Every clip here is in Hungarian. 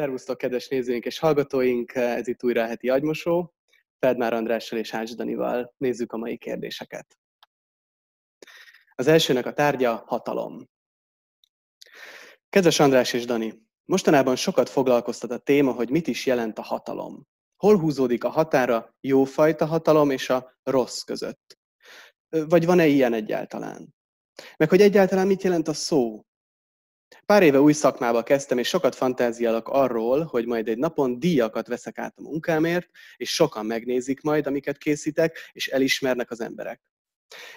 Szervusztok, kedves nézőink és hallgatóink! Ez itt újra a heti agymosó. Fedmár Andrással és Áns Danival nézzük a mai kérdéseket. Az elsőnek a tárgya hatalom. Kedves András és Dani, mostanában sokat foglalkoztat a téma, hogy mit is jelent a hatalom. Hol húzódik a határa jófajta hatalom és a rossz között? Vagy van-e ilyen egyáltalán? Meg hogy egyáltalán mit jelent a szó? Pár éve új szakmába kezdtem, és sokat fantáziálok arról, hogy majd egy napon díjakat veszek át a munkámért, és sokan megnézik majd, amiket készítek, és elismernek az emberek.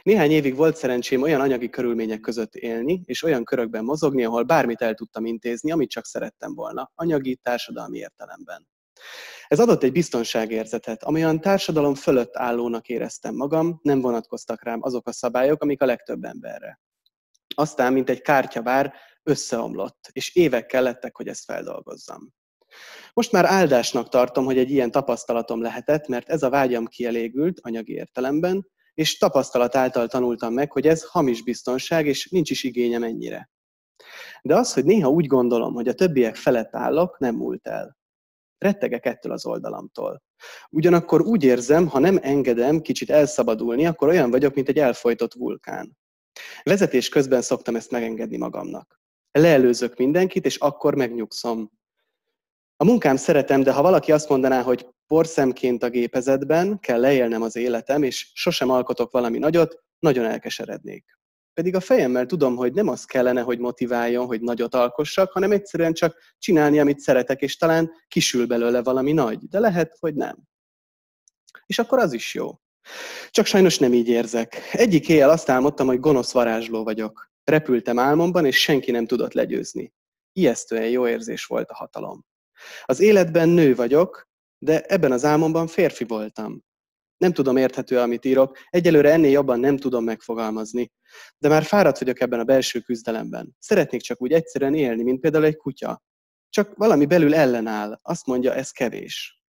Néhány évig volt szerencsém olyan anyagi körülmények között élni, és olyan körökben mozogni, ahol bármit el tudtam intézni, amit csak szerettem volna, anyagi, társadalmi értelemben. Ez adott egy biztonságérzetet, amolyan társadalom fölött állónak éreztem magam, nem vonatkoztak rám azok a szabályok, amik a legtöbb emberre. Aztán, mint egy kártyavár, összeomlott, és évek kellettek, hogy ezt feldolgozzam. Most már áldásnak tartom, hogy egy ilyen tapasztalatom lehetett, mert ez a vágyam kielégült anyagi értelemben, és tapasztalat által tanultam meg, hogy ez hamis biztonság, és nincs is igényem ennyire. De az, hogy néha úgy gondolom, hogy a többiek felett állok, nem múlt el. Rettegek ettől az oldalamtól. Ugyanakkor úgy érzem, ha nem engedem kicsit elszabadulni, akkor olyan vagyok, mint egy elfojtott vulkán. Vezetés közben szoktam ezt megengedni magamnak. Leelőzök mindenkit, és akkor megnyugszom. A munkám szeretem, de ha valaki azt mondaná, hogy porszemként a gépezetben kell leélnem az életem, és sosem alkotok valami nagyot, nagyon elkeserednék. Pedig a fejemmel tudom, hogy nem az kellene, hogy motiváljon, hogy nagyot alkossak, hanem egyszerűen csak csinálni, amit szeretek, és talán kisül belőle valami nagy, de lehet, hogy nem. És akkor az is jó. Csak sajnos nem így érzek. Egyik éjjel azt álmodtam, hogy gonosz varázsló vagyok. Repültem álmomban, és senki nem tudott legyőzni. Ijesztően jó érzés volt a hatalom. Az életben nő vagyok, de ebben az álmomban férfi voltam. Nem tudom, érthető, amit írok, egyelőre ennél jobban nem tudom megfogalmazni. De már fáradt vagyok ebben a belső küzdelemben. Szeretnék csak úgy egyszerűen élni, mint például egy kutya. Csak valami belül ellenáll, azt mondja, ez kevés.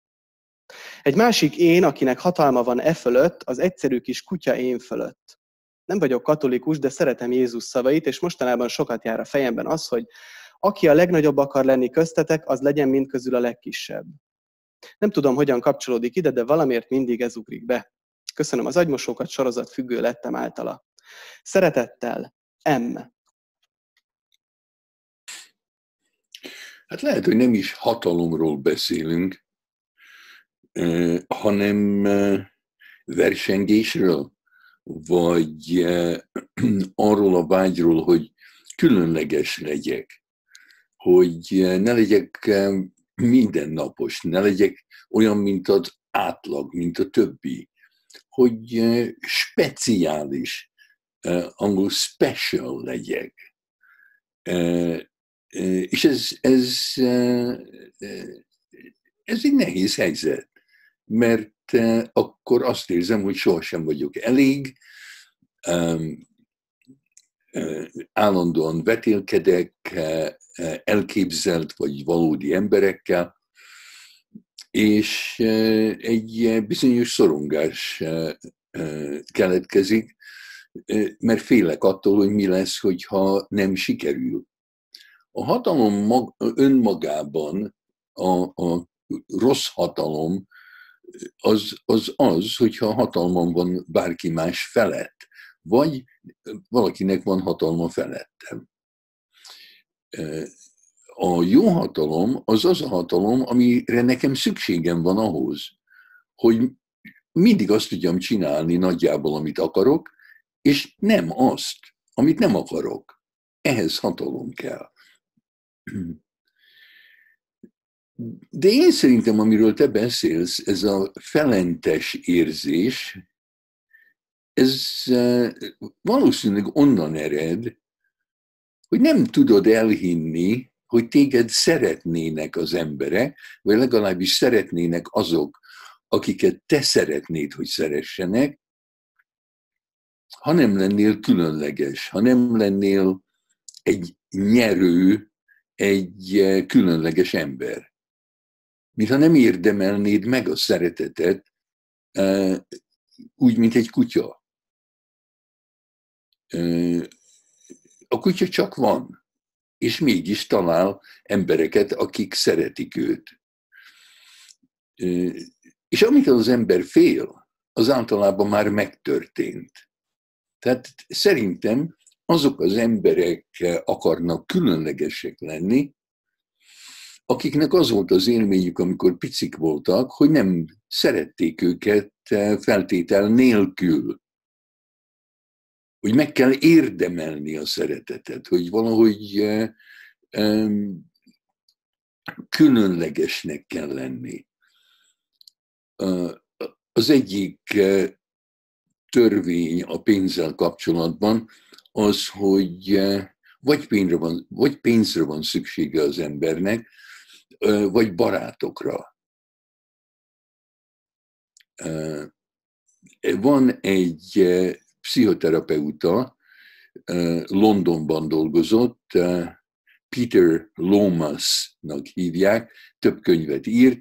Egy másik én, akinek hatalma van e fölött, az egyszerű kis kutya én fölött. Nem vagyok katolikus, de szeretem Jézus szavait, és mostanában sokat jár a fejemben az, hogy aki a legnagyobb akar lenni köztetek, az legyen mindközül a legkisebb. Nem tudom, hogyan kapcsolódik ide, de valamiért mindig ez ugrik be. Köszönöm az agymosókat, sorozat függő lettem általa. Szeretettel, M. Hát lehet, hogy nem is hatalomról beszélünk, hanem versengésről, vagy arról a vágyról, hogy különleges legyek, hogy ne legyek mindennapos, ne legyek olyan, mint az átlag, mint a többi, hogy speciális, angol special legyek. És ez egy nehéz helyzet. Mert akkor azt érzem, hogy sohasem vagyok elég, állandóan vetélkedek elképzelt vagy valódi emberekkel, és egy bizonyos szorongás keletkezik, mert félek attól, hogy mi lesz, hogyha nem sikerül. A hatalom önmagában, a rossz hatalom, az, hogyha hatalmam van bárki más felett, vagy valakinek van hatalma felettem. A jó hatalom az a hatalom, amire nekem szükségem van ahhoz, hogy mindig azt tudjam csinálni nagyjából, amit akarok, és nem azt, amit nem akarok. Ehhez hatalom kell. De én szerintem, amiről te beszélsz, ez a felentes érzés, ez valószínűleg onnan ered, hogy nem tudod elhinni, hogy téged szeretnének az emberek, vagy legalábbis szeretnének azok, akiket te szeretnéd, hogy szeressenek, ha nem lennél különleges, ha nem lennél egy nyerő, egy különleges ember. Mintha nem érdemelnéd meg a szeretetet, úgy, mint egy kutya. A kutya csak van. és mégis talál embereket, akik szeretik őt. És amikor az ember fél, az általában már megtörtént. Tehát szerintem azok az emberek akarnak különlegesek lenni, akiknek az volt az élményük, amikor picik voltak, hogy nem szerették őket feltétel nélkül. Hogy meg kell érdemelni a szeretetet, hogy valahogy különlegesnek kell lenni. Az egyik törvény a pénzzel kapcsolatban az, hogy vagy pénzre van szüksége az embernek, vagy barátokra. Van egy pszichoterapeuta, Londonban dolgozott, Peter Lomasnak hívják, több könyvet írt,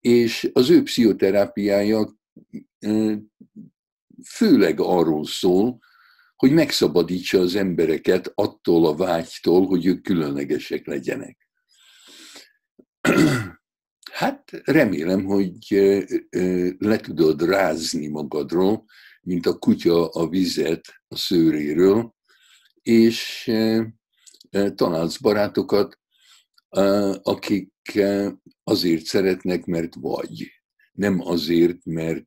és az ő pszichoterápiája főleg arról szól, hogy megszabadítsa az embereket attól a vágytól, hogy ők különlegesek legyenek. Hát remélem, hogy le tudod rázni magadról, mint a kutya a vizet a szőréről, és találsz barátokat, akik azért szeretnek, mert vagy, nem azért, mert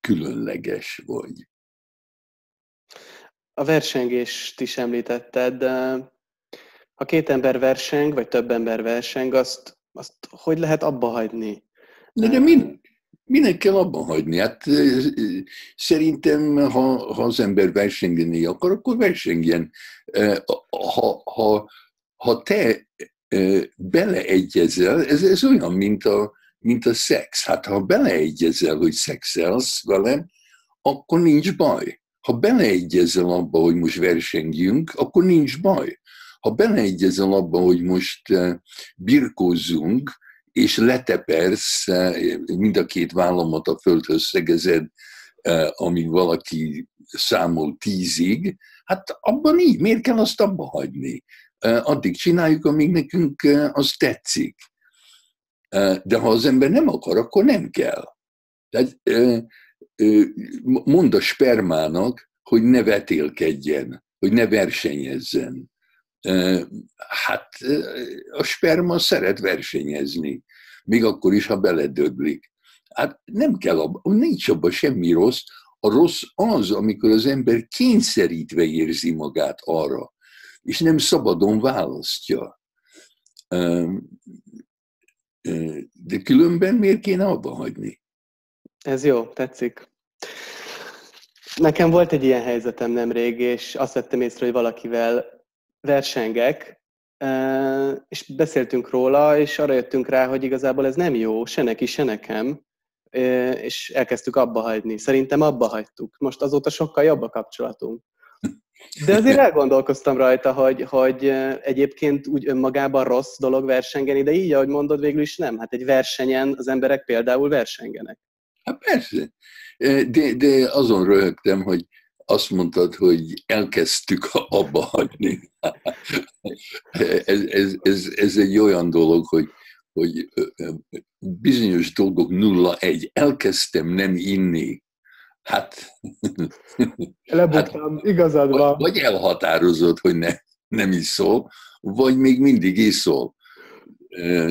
különleges vagy. A versengést is említetted. Ha két ember verseng, vagy több ember verseng, azt hogy lehet abba hagyni? De minek kell abba hagyni? Hát szerintem, ha az ember versengeni akar, akkor versengjen. Ha te beleegyezel, ez olyan, mint a szex. Hát ha beleegyezel, hogy szexelsz velem, akkor nincs baj. Ha beleegyezel abba, hogy most versengjünk, akkor nincs baj. Ha beleegyezel abba, hogy most birkózzunk, és letepersz, mind a két vállamat a földhöz szegezed, amíg valaki számol 10-ig, hát abban így, miért kell azt abba hagyni? Addig csináljuk, amíg nekünk az tetszik. De ha az ember nem akar, akkor nem kell. Tehát mondd a spermának, hogy ne vetélkedjen, hogy ne versenyezzen. Hát a sperma szeret versenyezni, még akkor is, ha beledöglik. Hát nem kell abban, nincs abban semmi rossz. A rossz az, amikor az ember kényszerítve érzi magát arra, és nem szabadon választja. De különben miért kéne abba hagyni? Ez jó, tetszik. Nekem volt egy ilyen helyzetem nemrég, és azt vettem észre, hogy valakivel versengek, és beszéltünk róla, és arra jöttünk rá, hogy igazából ez nem jó, se neki, se nekem, és elkezdtük abba hagyni. Szerintem abba hagytuk. Most azóta sokkal jobb a kapcsolatunk. De azért elgondolkoztam rajta, hogy egyébként úgy önmagában rossz dolog versengeni, de így, ahogy mondod, végül is nem. Hát egy versenyen az emberek például versengenek. Hát persze. De azon röhögtem, hogy azt mondtad, hogy elkezdtük abba hagyni. Ez egy olyan dolog, hogy bizonyos dolgok 0-1. Elkezdtem nem inni. Hát... Lebuktam, igazad van. Vagy elhatározod, hogy nem iszol, vagy még mindig iszol.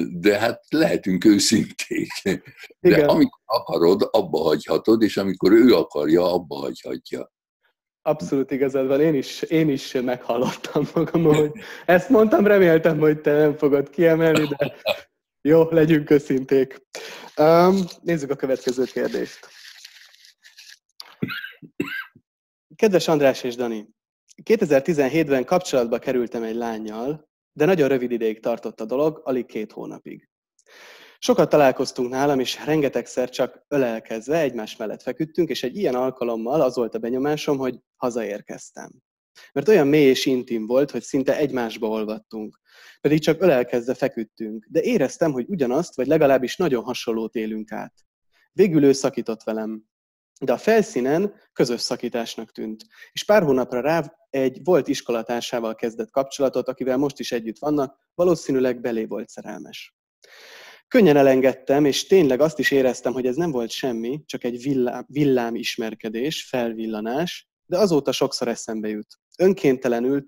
De hát lehetünk őszinték. De igen. Amikor akarod, abba hagyhatod, és amikor ő akarja, abba hagyhatja. Abszolút igazad van, én is meghallottam magam, hogy ezt mondtam, reméltem, hogy te nem fogod kiemelni, de jó, legyünk őszinték. Nézzük a következő kérdést. Kedves András és Dani, 2017-ben kapcsolatba kerültem egy lánnyal, de nagyon rövid ideig tartott a dolog, alig 2 hónapig. Sokat találkoztunk nálam, és rengetegszer csak ölelkezve egymás mellett feküdtünk, és egy ilyen alkalommal az volt a benyomásom, hogy hazaérkeztem. Mert olyan mély és intim volt, hogy szinte egymásba olvadtunk. Pedig csak ölelkezve feküdtünk, de éreztem, hogy ugyanazt, vagy legalábbis nagyon hasonlót élünk át. Végül ő szakított velem. de a felszínen közös szakításnak tűnt. És pár hónapra rá egy volt iskolatársával kezdett kapcsolatot, akivel most is együtt vannak, valószínűleg belé volt szerelmes. Könnyen elengedtem, és tényleg azt is éreztem, hogy ez nem volt semmi, csak egy villámismerkedés, felvillanás, de azóta sokszor eszembe jut. Önkéntelenül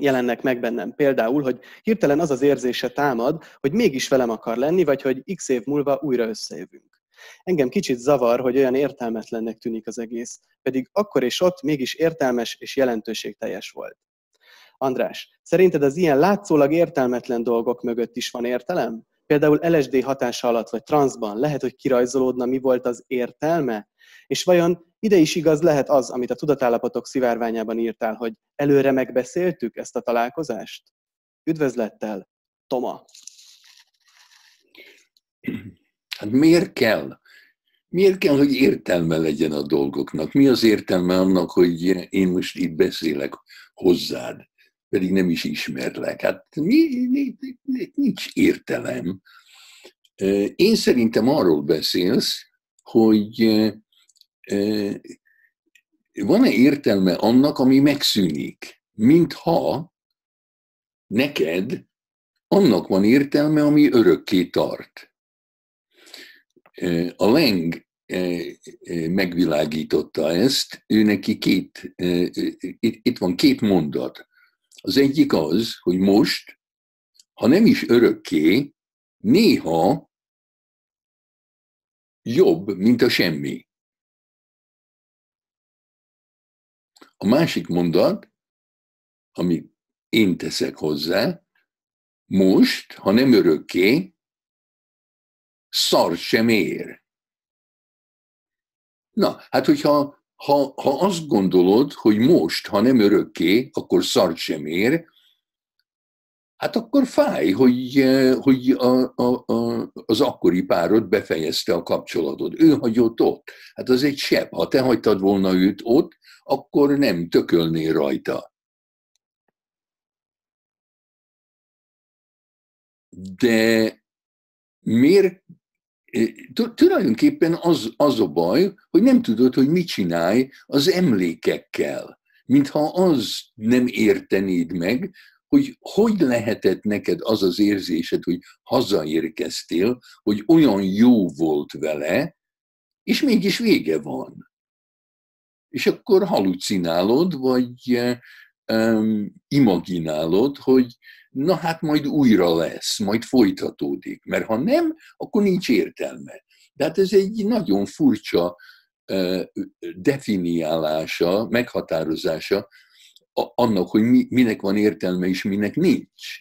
jelennek meg bennem például, hogy hirtelen az az érzése támad, hogy mégis velem akar lenni, vagy hogy x év múlva újra összejövünk. Engem kicsit zavar, hogy olyan értelmetlennek tűnik az egész, pedig akkor és ott mégis értelmes és jelentőségteljes volt. András, szerinted az ilyen látszólag értelmetlen dolgok mögött is van értelem? Például LSD hatása alatt vagy transzban lehet, hogy kirajzolódna, mi volt az értelme? És vajon ide is igaz lehet az, amit a tudatállapotok szivárványában írtál, hogy előre megbeszéltük ezt a találkozást? Üdvözlettel, Toma! Hát miért kell? Miért kell, hogy értelme legyen a dolgoknak? Mi az értelme annak, hogy én most itt beszélek hozzád, pedig nem is ismerlek? Hát nincs értelem. Én szerintem arról beszélsz, hogy van-e értelme annak, ami megszűnik? Mintha neked annak van értelme, ami örökké tart. A Leng megvilágította ezt, ő neki itt van két mondat. Az egyik az, hogy most, ha nem is örökké, néha jobb, mint a semmi. A másik mondat, amit én teszek hozzá, most, ha nem örökké, szar sem ér. Na, hát hogyha ha azt gondolod, hogy most, ha nem örökké, akkor szar sem ér, hát akkor fáj, hogy az akkori párod befejezte a kapcsolatod. Ő hagyott ott. Hát az egy sebb. Ha te hagytad volna őt ott, akkor nem tökölnél rajta. De miért? Tulajdonképpen az a baj, hogy nem tudod, hogy mit csinálj az emlékekkel. Mintha az nem értenéd meg, hogy lehetett neked az az érzésed, hogy hazaérkeztél, hogy olyan jó volt vele, és mégis vége van. És akkor halucinálod, vagy imaginálod, hogy na hát majd újra lesz, majd folytatódik. Mert ha nem, akkor nincs értelme. De hát ez egy nagyon furcsa definiálása, meghatározása annak, hogy minek van értelme és minek nincs.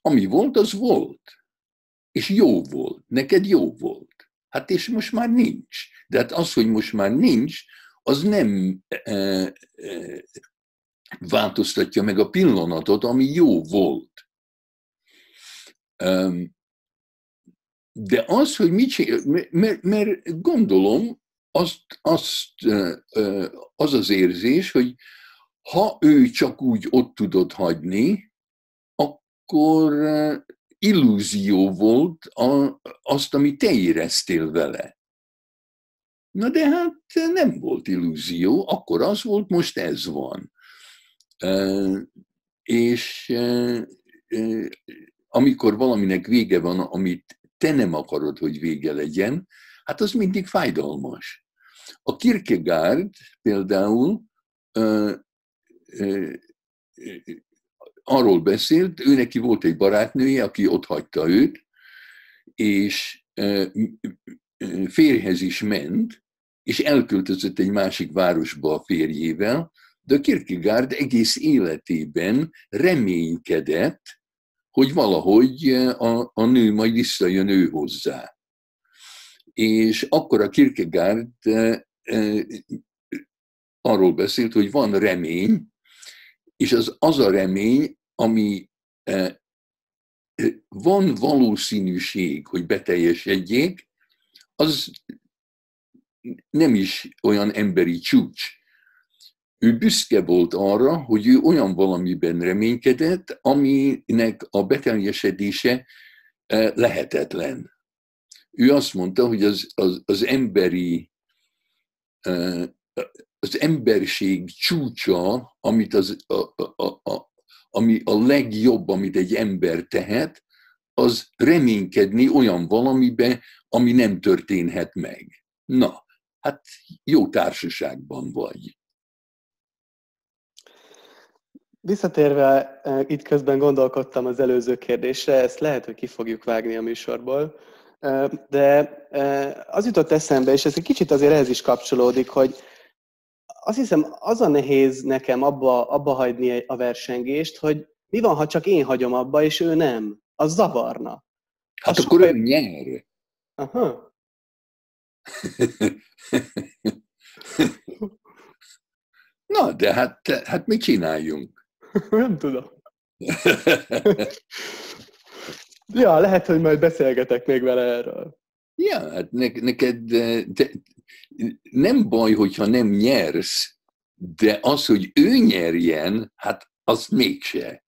Ami volt, az volt. És jó volt. Neked jó volt. Hát és most már nincs. De hát az, hogy most már nincs, az nem változtatja meg a pillanatot, ami jó volt. De az, hogy mit csinál, mert gondolom, az az érzés, hogy ha ő csak úgy ott tudod hagyni, akkor illúzió volt azt, amit te éreztél vele. Na de hát nem volt illúzió, akkor az volt, most ez van. És amikor valaminek vége van, amit te nem akarod, hogy vége legyen, hát az mindig fájdalmas. A Kierkegaard például arról beszélt, ő neki volt egy barátnője, aki otthagyta őt, és férjhez is ment, és elköltözött egy másik városba a férjével, de Kierkegaard egész életében reménykedett, hogy valahogy a nő majd visszajön ő hozzá. És akkor a Kierkegaard arról beszélt, hogy van remény, és az a remény, ami van valószínűség, hogy beteljesedjék, az nem is olyan emberi csúcs. Ő büszke volt arra, hogy ő olyan valamiben reménykedett, aminek a beteljesedése lehetetlen. Ő azt mondta, hogy az emberiség csúcsa, amit ami a legjobb, amit egy ember tehet, az reménykedni olyan valamibe, ami nem történhet meg. Na, hát jó társaságban vagy. Visszatérve, itt közben gondolkodtam az előző kérdésre, ezt lehet, hogy ki fogjuk vágni a műsorból, de az jutott eszembe, és ez egy kicsit azért ehhez is kapcsolódik, hogy azt hiszem, az a nehéz nekem abba hagyni a versengést, hogy mi van, ha csak én hagyom abba, és ő nem. Az zavarna. Hát akkor ő nyer. Aha. Na, de hát mit csináljunk? Nem tudom. Ja, lehet, hogy majd beszélgetek még vele erről. Ja, hát neked nem baj, hogyha nem nyersz, de az, hogy ő nyerjen, hát az mégse.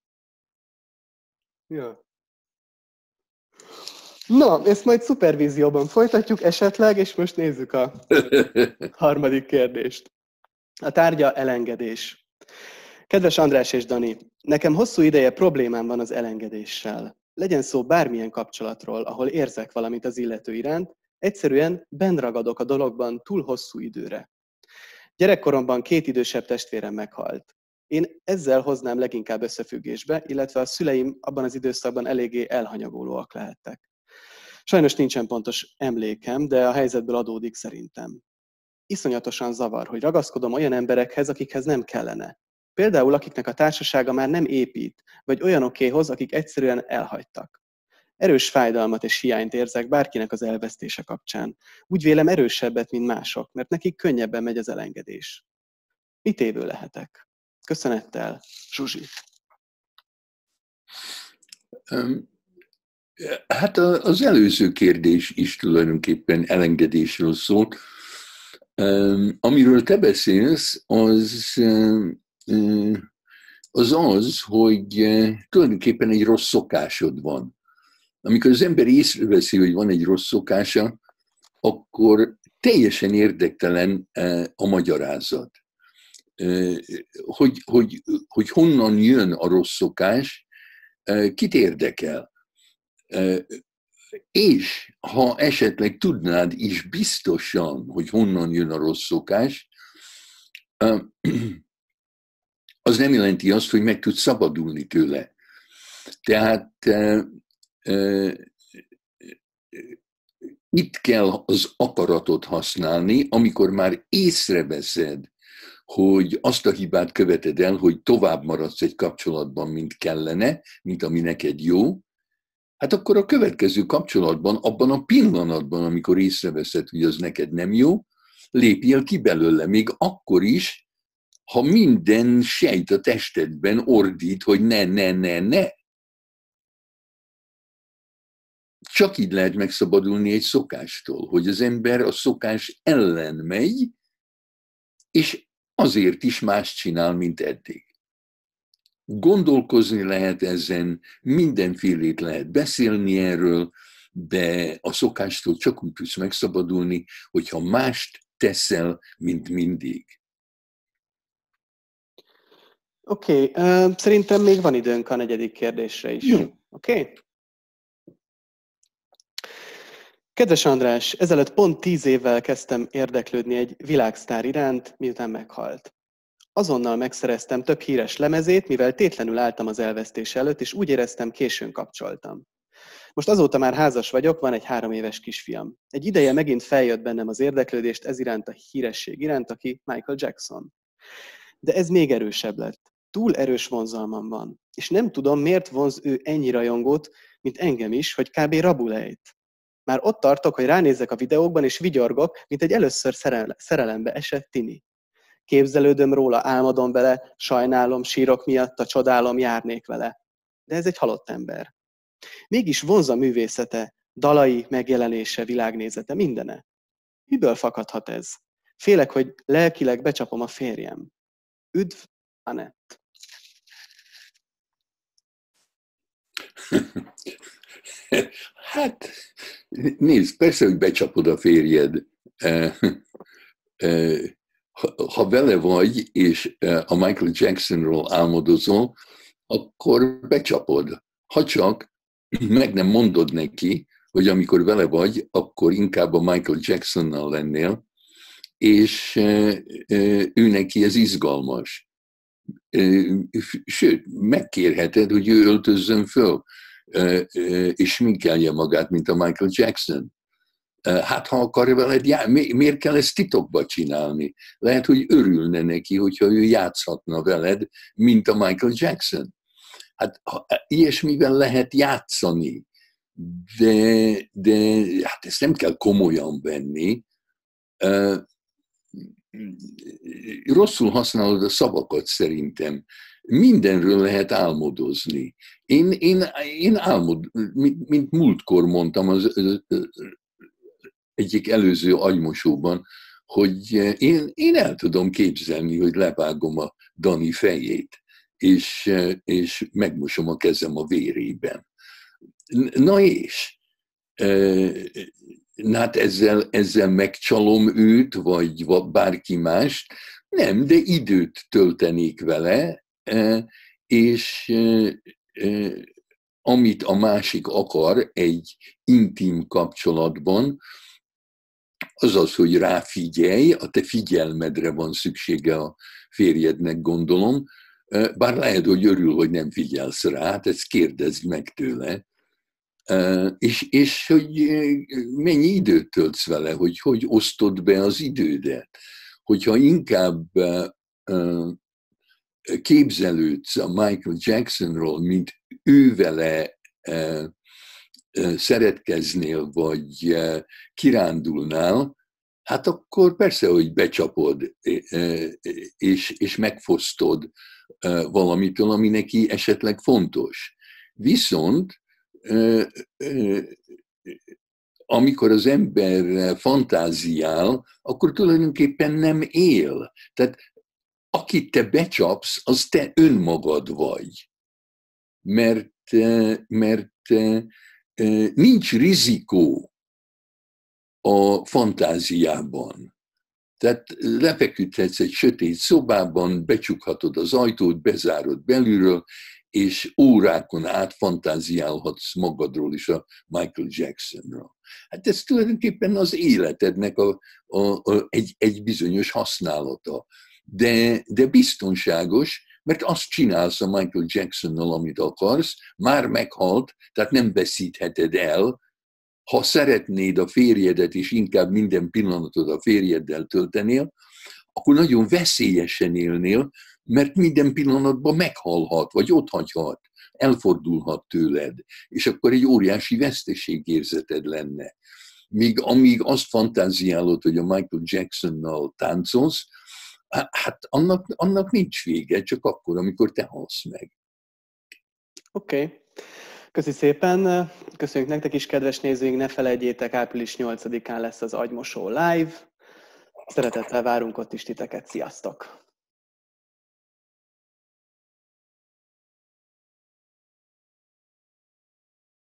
Ja. Na, ezt majd szupervízióban folytatjuk esetleg, és most nézzük a harmadik kérdést. A tárgya elengedés. Kedves András és Dani, nekem hosszú ideje problémám van az elengedéssel. Legyen szó bármilyen kapcsolatról, ahol érzek valamit az illető iránt, egyszerűen benragadok a dologban túl hosszú időre. Gyerekkoromban 2 idősebb testvérem meghalt. Én ezzel hoznám leginkább összefüggésbe, illetve a szüleim abban az időszakban eléggé elhanyagolóak lehettek. Sajnos nincsen pontos emlékem, de a helyzetből adódik szerintem. Iszonyatosan zavar, hogy ragaszkodom olyan emberekhez, akikhez nem kellene. Például akiknek a társasága már nem épít, vagy olyanokéhoz, akik egyszerűen elhagytak. Erős fájdalmat és hiányt érzek bárkinek az elvesztése kapcsán. Úgy vélem erősebbet, mint mások, mert nekik könnyebben megy az elengedés. Mit évő lehetek? Köszönettel, Zsuzsi. Hát az előző kérdés is tulajdonképpen elengedésről szólt. Amiről te beszélsz, az, hogy tulajdonképpen egy rossz szokásod van. Amikor az ember észreveszi, hogy van egy rossz szokása, akkor teljesen érdektelen a magyarázat. Hogy honnan jön a rossz szokás, kit érdekel. És ha esetleg tudnád is biztosan, hogy honnan jön a rossz szokás, az nem jelenti azt, hogy meg tudsz szabadulni tőle. Tehát itt kell az akaratot használni, amikor már észreveszed, hogy azt a hibát követed el, hogy tovább maradsz egy kapcsolatban, mint kellene, mint ami neked jó, hát akkor a következő kapcsolatban, abban a pillanatban, amikor észreveszed, hogy az neked nem jó, lépjél ki belőle, még akkor is, ha minden sejt a testedben ordít, hogy ne. Csak így lehet megszabadulni egy szokástól, hogy az ember a szokás ellen megy, és azért is más csinál, mint eddig. Gondolkozni lehet ezen, mindenfélét lehet beszélni erről, de a szokástól csak úgy tudsz megszabadulni, hogyha mást teszel, mint mindig. Oké, szerintem még van időnk a negyedik kérdésre is. Oké? Kedves András, ezelőtt pont 10 évvel kezdtem érdeklődni egy világsztár iránt, miután meghalt. Azonnal megszereztem több híres lemezét, mivel tétlenül álltam az elvesztés előtt, és úgy éreztem, későn kapcsoltam. Most azóta már házas vagyok, van egy 3 éves kisfiam. Egy ideje megint feljött bennem az érdeklődést ez iránt a híresség iránt, aki Michael Jackson. De ez még erősebb lett. Túl erős vonzalmam van. És nem tudom, miért vonz ő ennyi rajongót, mint engem is, hogy kb. Rabul ejt. Már ott tartok, hogy ránézek a videókban, és vigyorgok, mint egy először szerelembe esett tini. Képzelődöm róla, álmodom vele, sajnálom, sírok miatt, a csodálom, járnék vele. De ez egy halott ember. Mégis vonz a művészete, dalai megjelenése, világnézete, mindene. Miből fakadhat ez? Félek, hogy lelkileg becsapom a férjem. Üdv, Anett. Hát, nézd, persze, hogy becsapod a férjed. Ha vele vagy, és a Michael Jacksonról álmodozol, akkor becsapod. Ha csak meg nem mondod neki, hogy amikor vele vagy, akkor inkább a Michael Jacksonnal lennél, és ő neki ez izgalmas. Sőt, megkérheted, hogy ő öltözzön föl, és sminkelje magát, mint a Michael Jackson. Hát, ha akar veled játszani, miért kell ezt titokba csinálni? Lehet, hogy örülne neki, hogyha ő játszhatna veled, mint a Michael Jackson. Hát, ilyesmivel lehet játszani, de hát ezt nem kell komolyan venni. Rosszul használod a szavakat szerintem. Mindenről lehet álmodozni. Én álmodom, mint múltkor mondtam egyik előző agymosóban, hogy én el tudom képzelni, hogy levágom a Dani fejét, és megmosom a kezem a vérében. Na és? Hát ezzel megcsalom őt, vagy bárki mást? Nem, de időt töltenék vele, és amit a másik akar egy intim kapcsolatban, az, hogy ráfigyelj, a te figyelmedre van szüksége a férjednek, gondolom, bár lehet, hogy örül, hogy nem figyelsz rá, hát ezt kérdezd meg tőle, és hogy mennyi időt töltsz vele, hogy osztod be az idődet. Hogyha inkább képzelődsz a Michael Jacksonról, mint ővele szeretkeznél, vagy kirándulnál, hát akkor persze, hogy becsapod, és megfosztod valamitől, ami neki esetleg fontos. Viszont amikor az ember fantáziál, akkor tulajdonképpen nem él. Tehát akit te becsapsz, az te önmagad vagy. Mert nincs rizikó a fantáziában. Tehát lefeküdhetsz egy sötét szobában, becsukhatod az ajtót, bezárod belülről, és órákon át fantáziálhatsz magadról is, a Michael Jacksonról. Hát ez tulajdonképpen az életednek egy bizonyos használata. De biztonságos, mert azt csinálsz a Michael Jacksonnal, amit akarsz, már meghalt, tehát nem veszítheted el. Ha szeretnéd a férjedet, és inkább minden pillanatod a férjeddel töltenél, akkor nagyon veszélyesen élnél, mert minden pillanatban meghalhat, vagy otthagyhat, elfordulhat tőled, és akkor egy óriási veszteségérzeted lenne. Míg amíg azt fantáziálod, hogy a Michael Jacksonnal táncolsz, hát annak nincs vége, csak akkor, amikor te halsz meg. Oké. Köszi szépen. Köszönjük nektek is, kedves nézőink. Ne felejtjétek, április 8-án lesz az Agymosó Live. Szeretettel várunk ott is titeket. Sziasztok!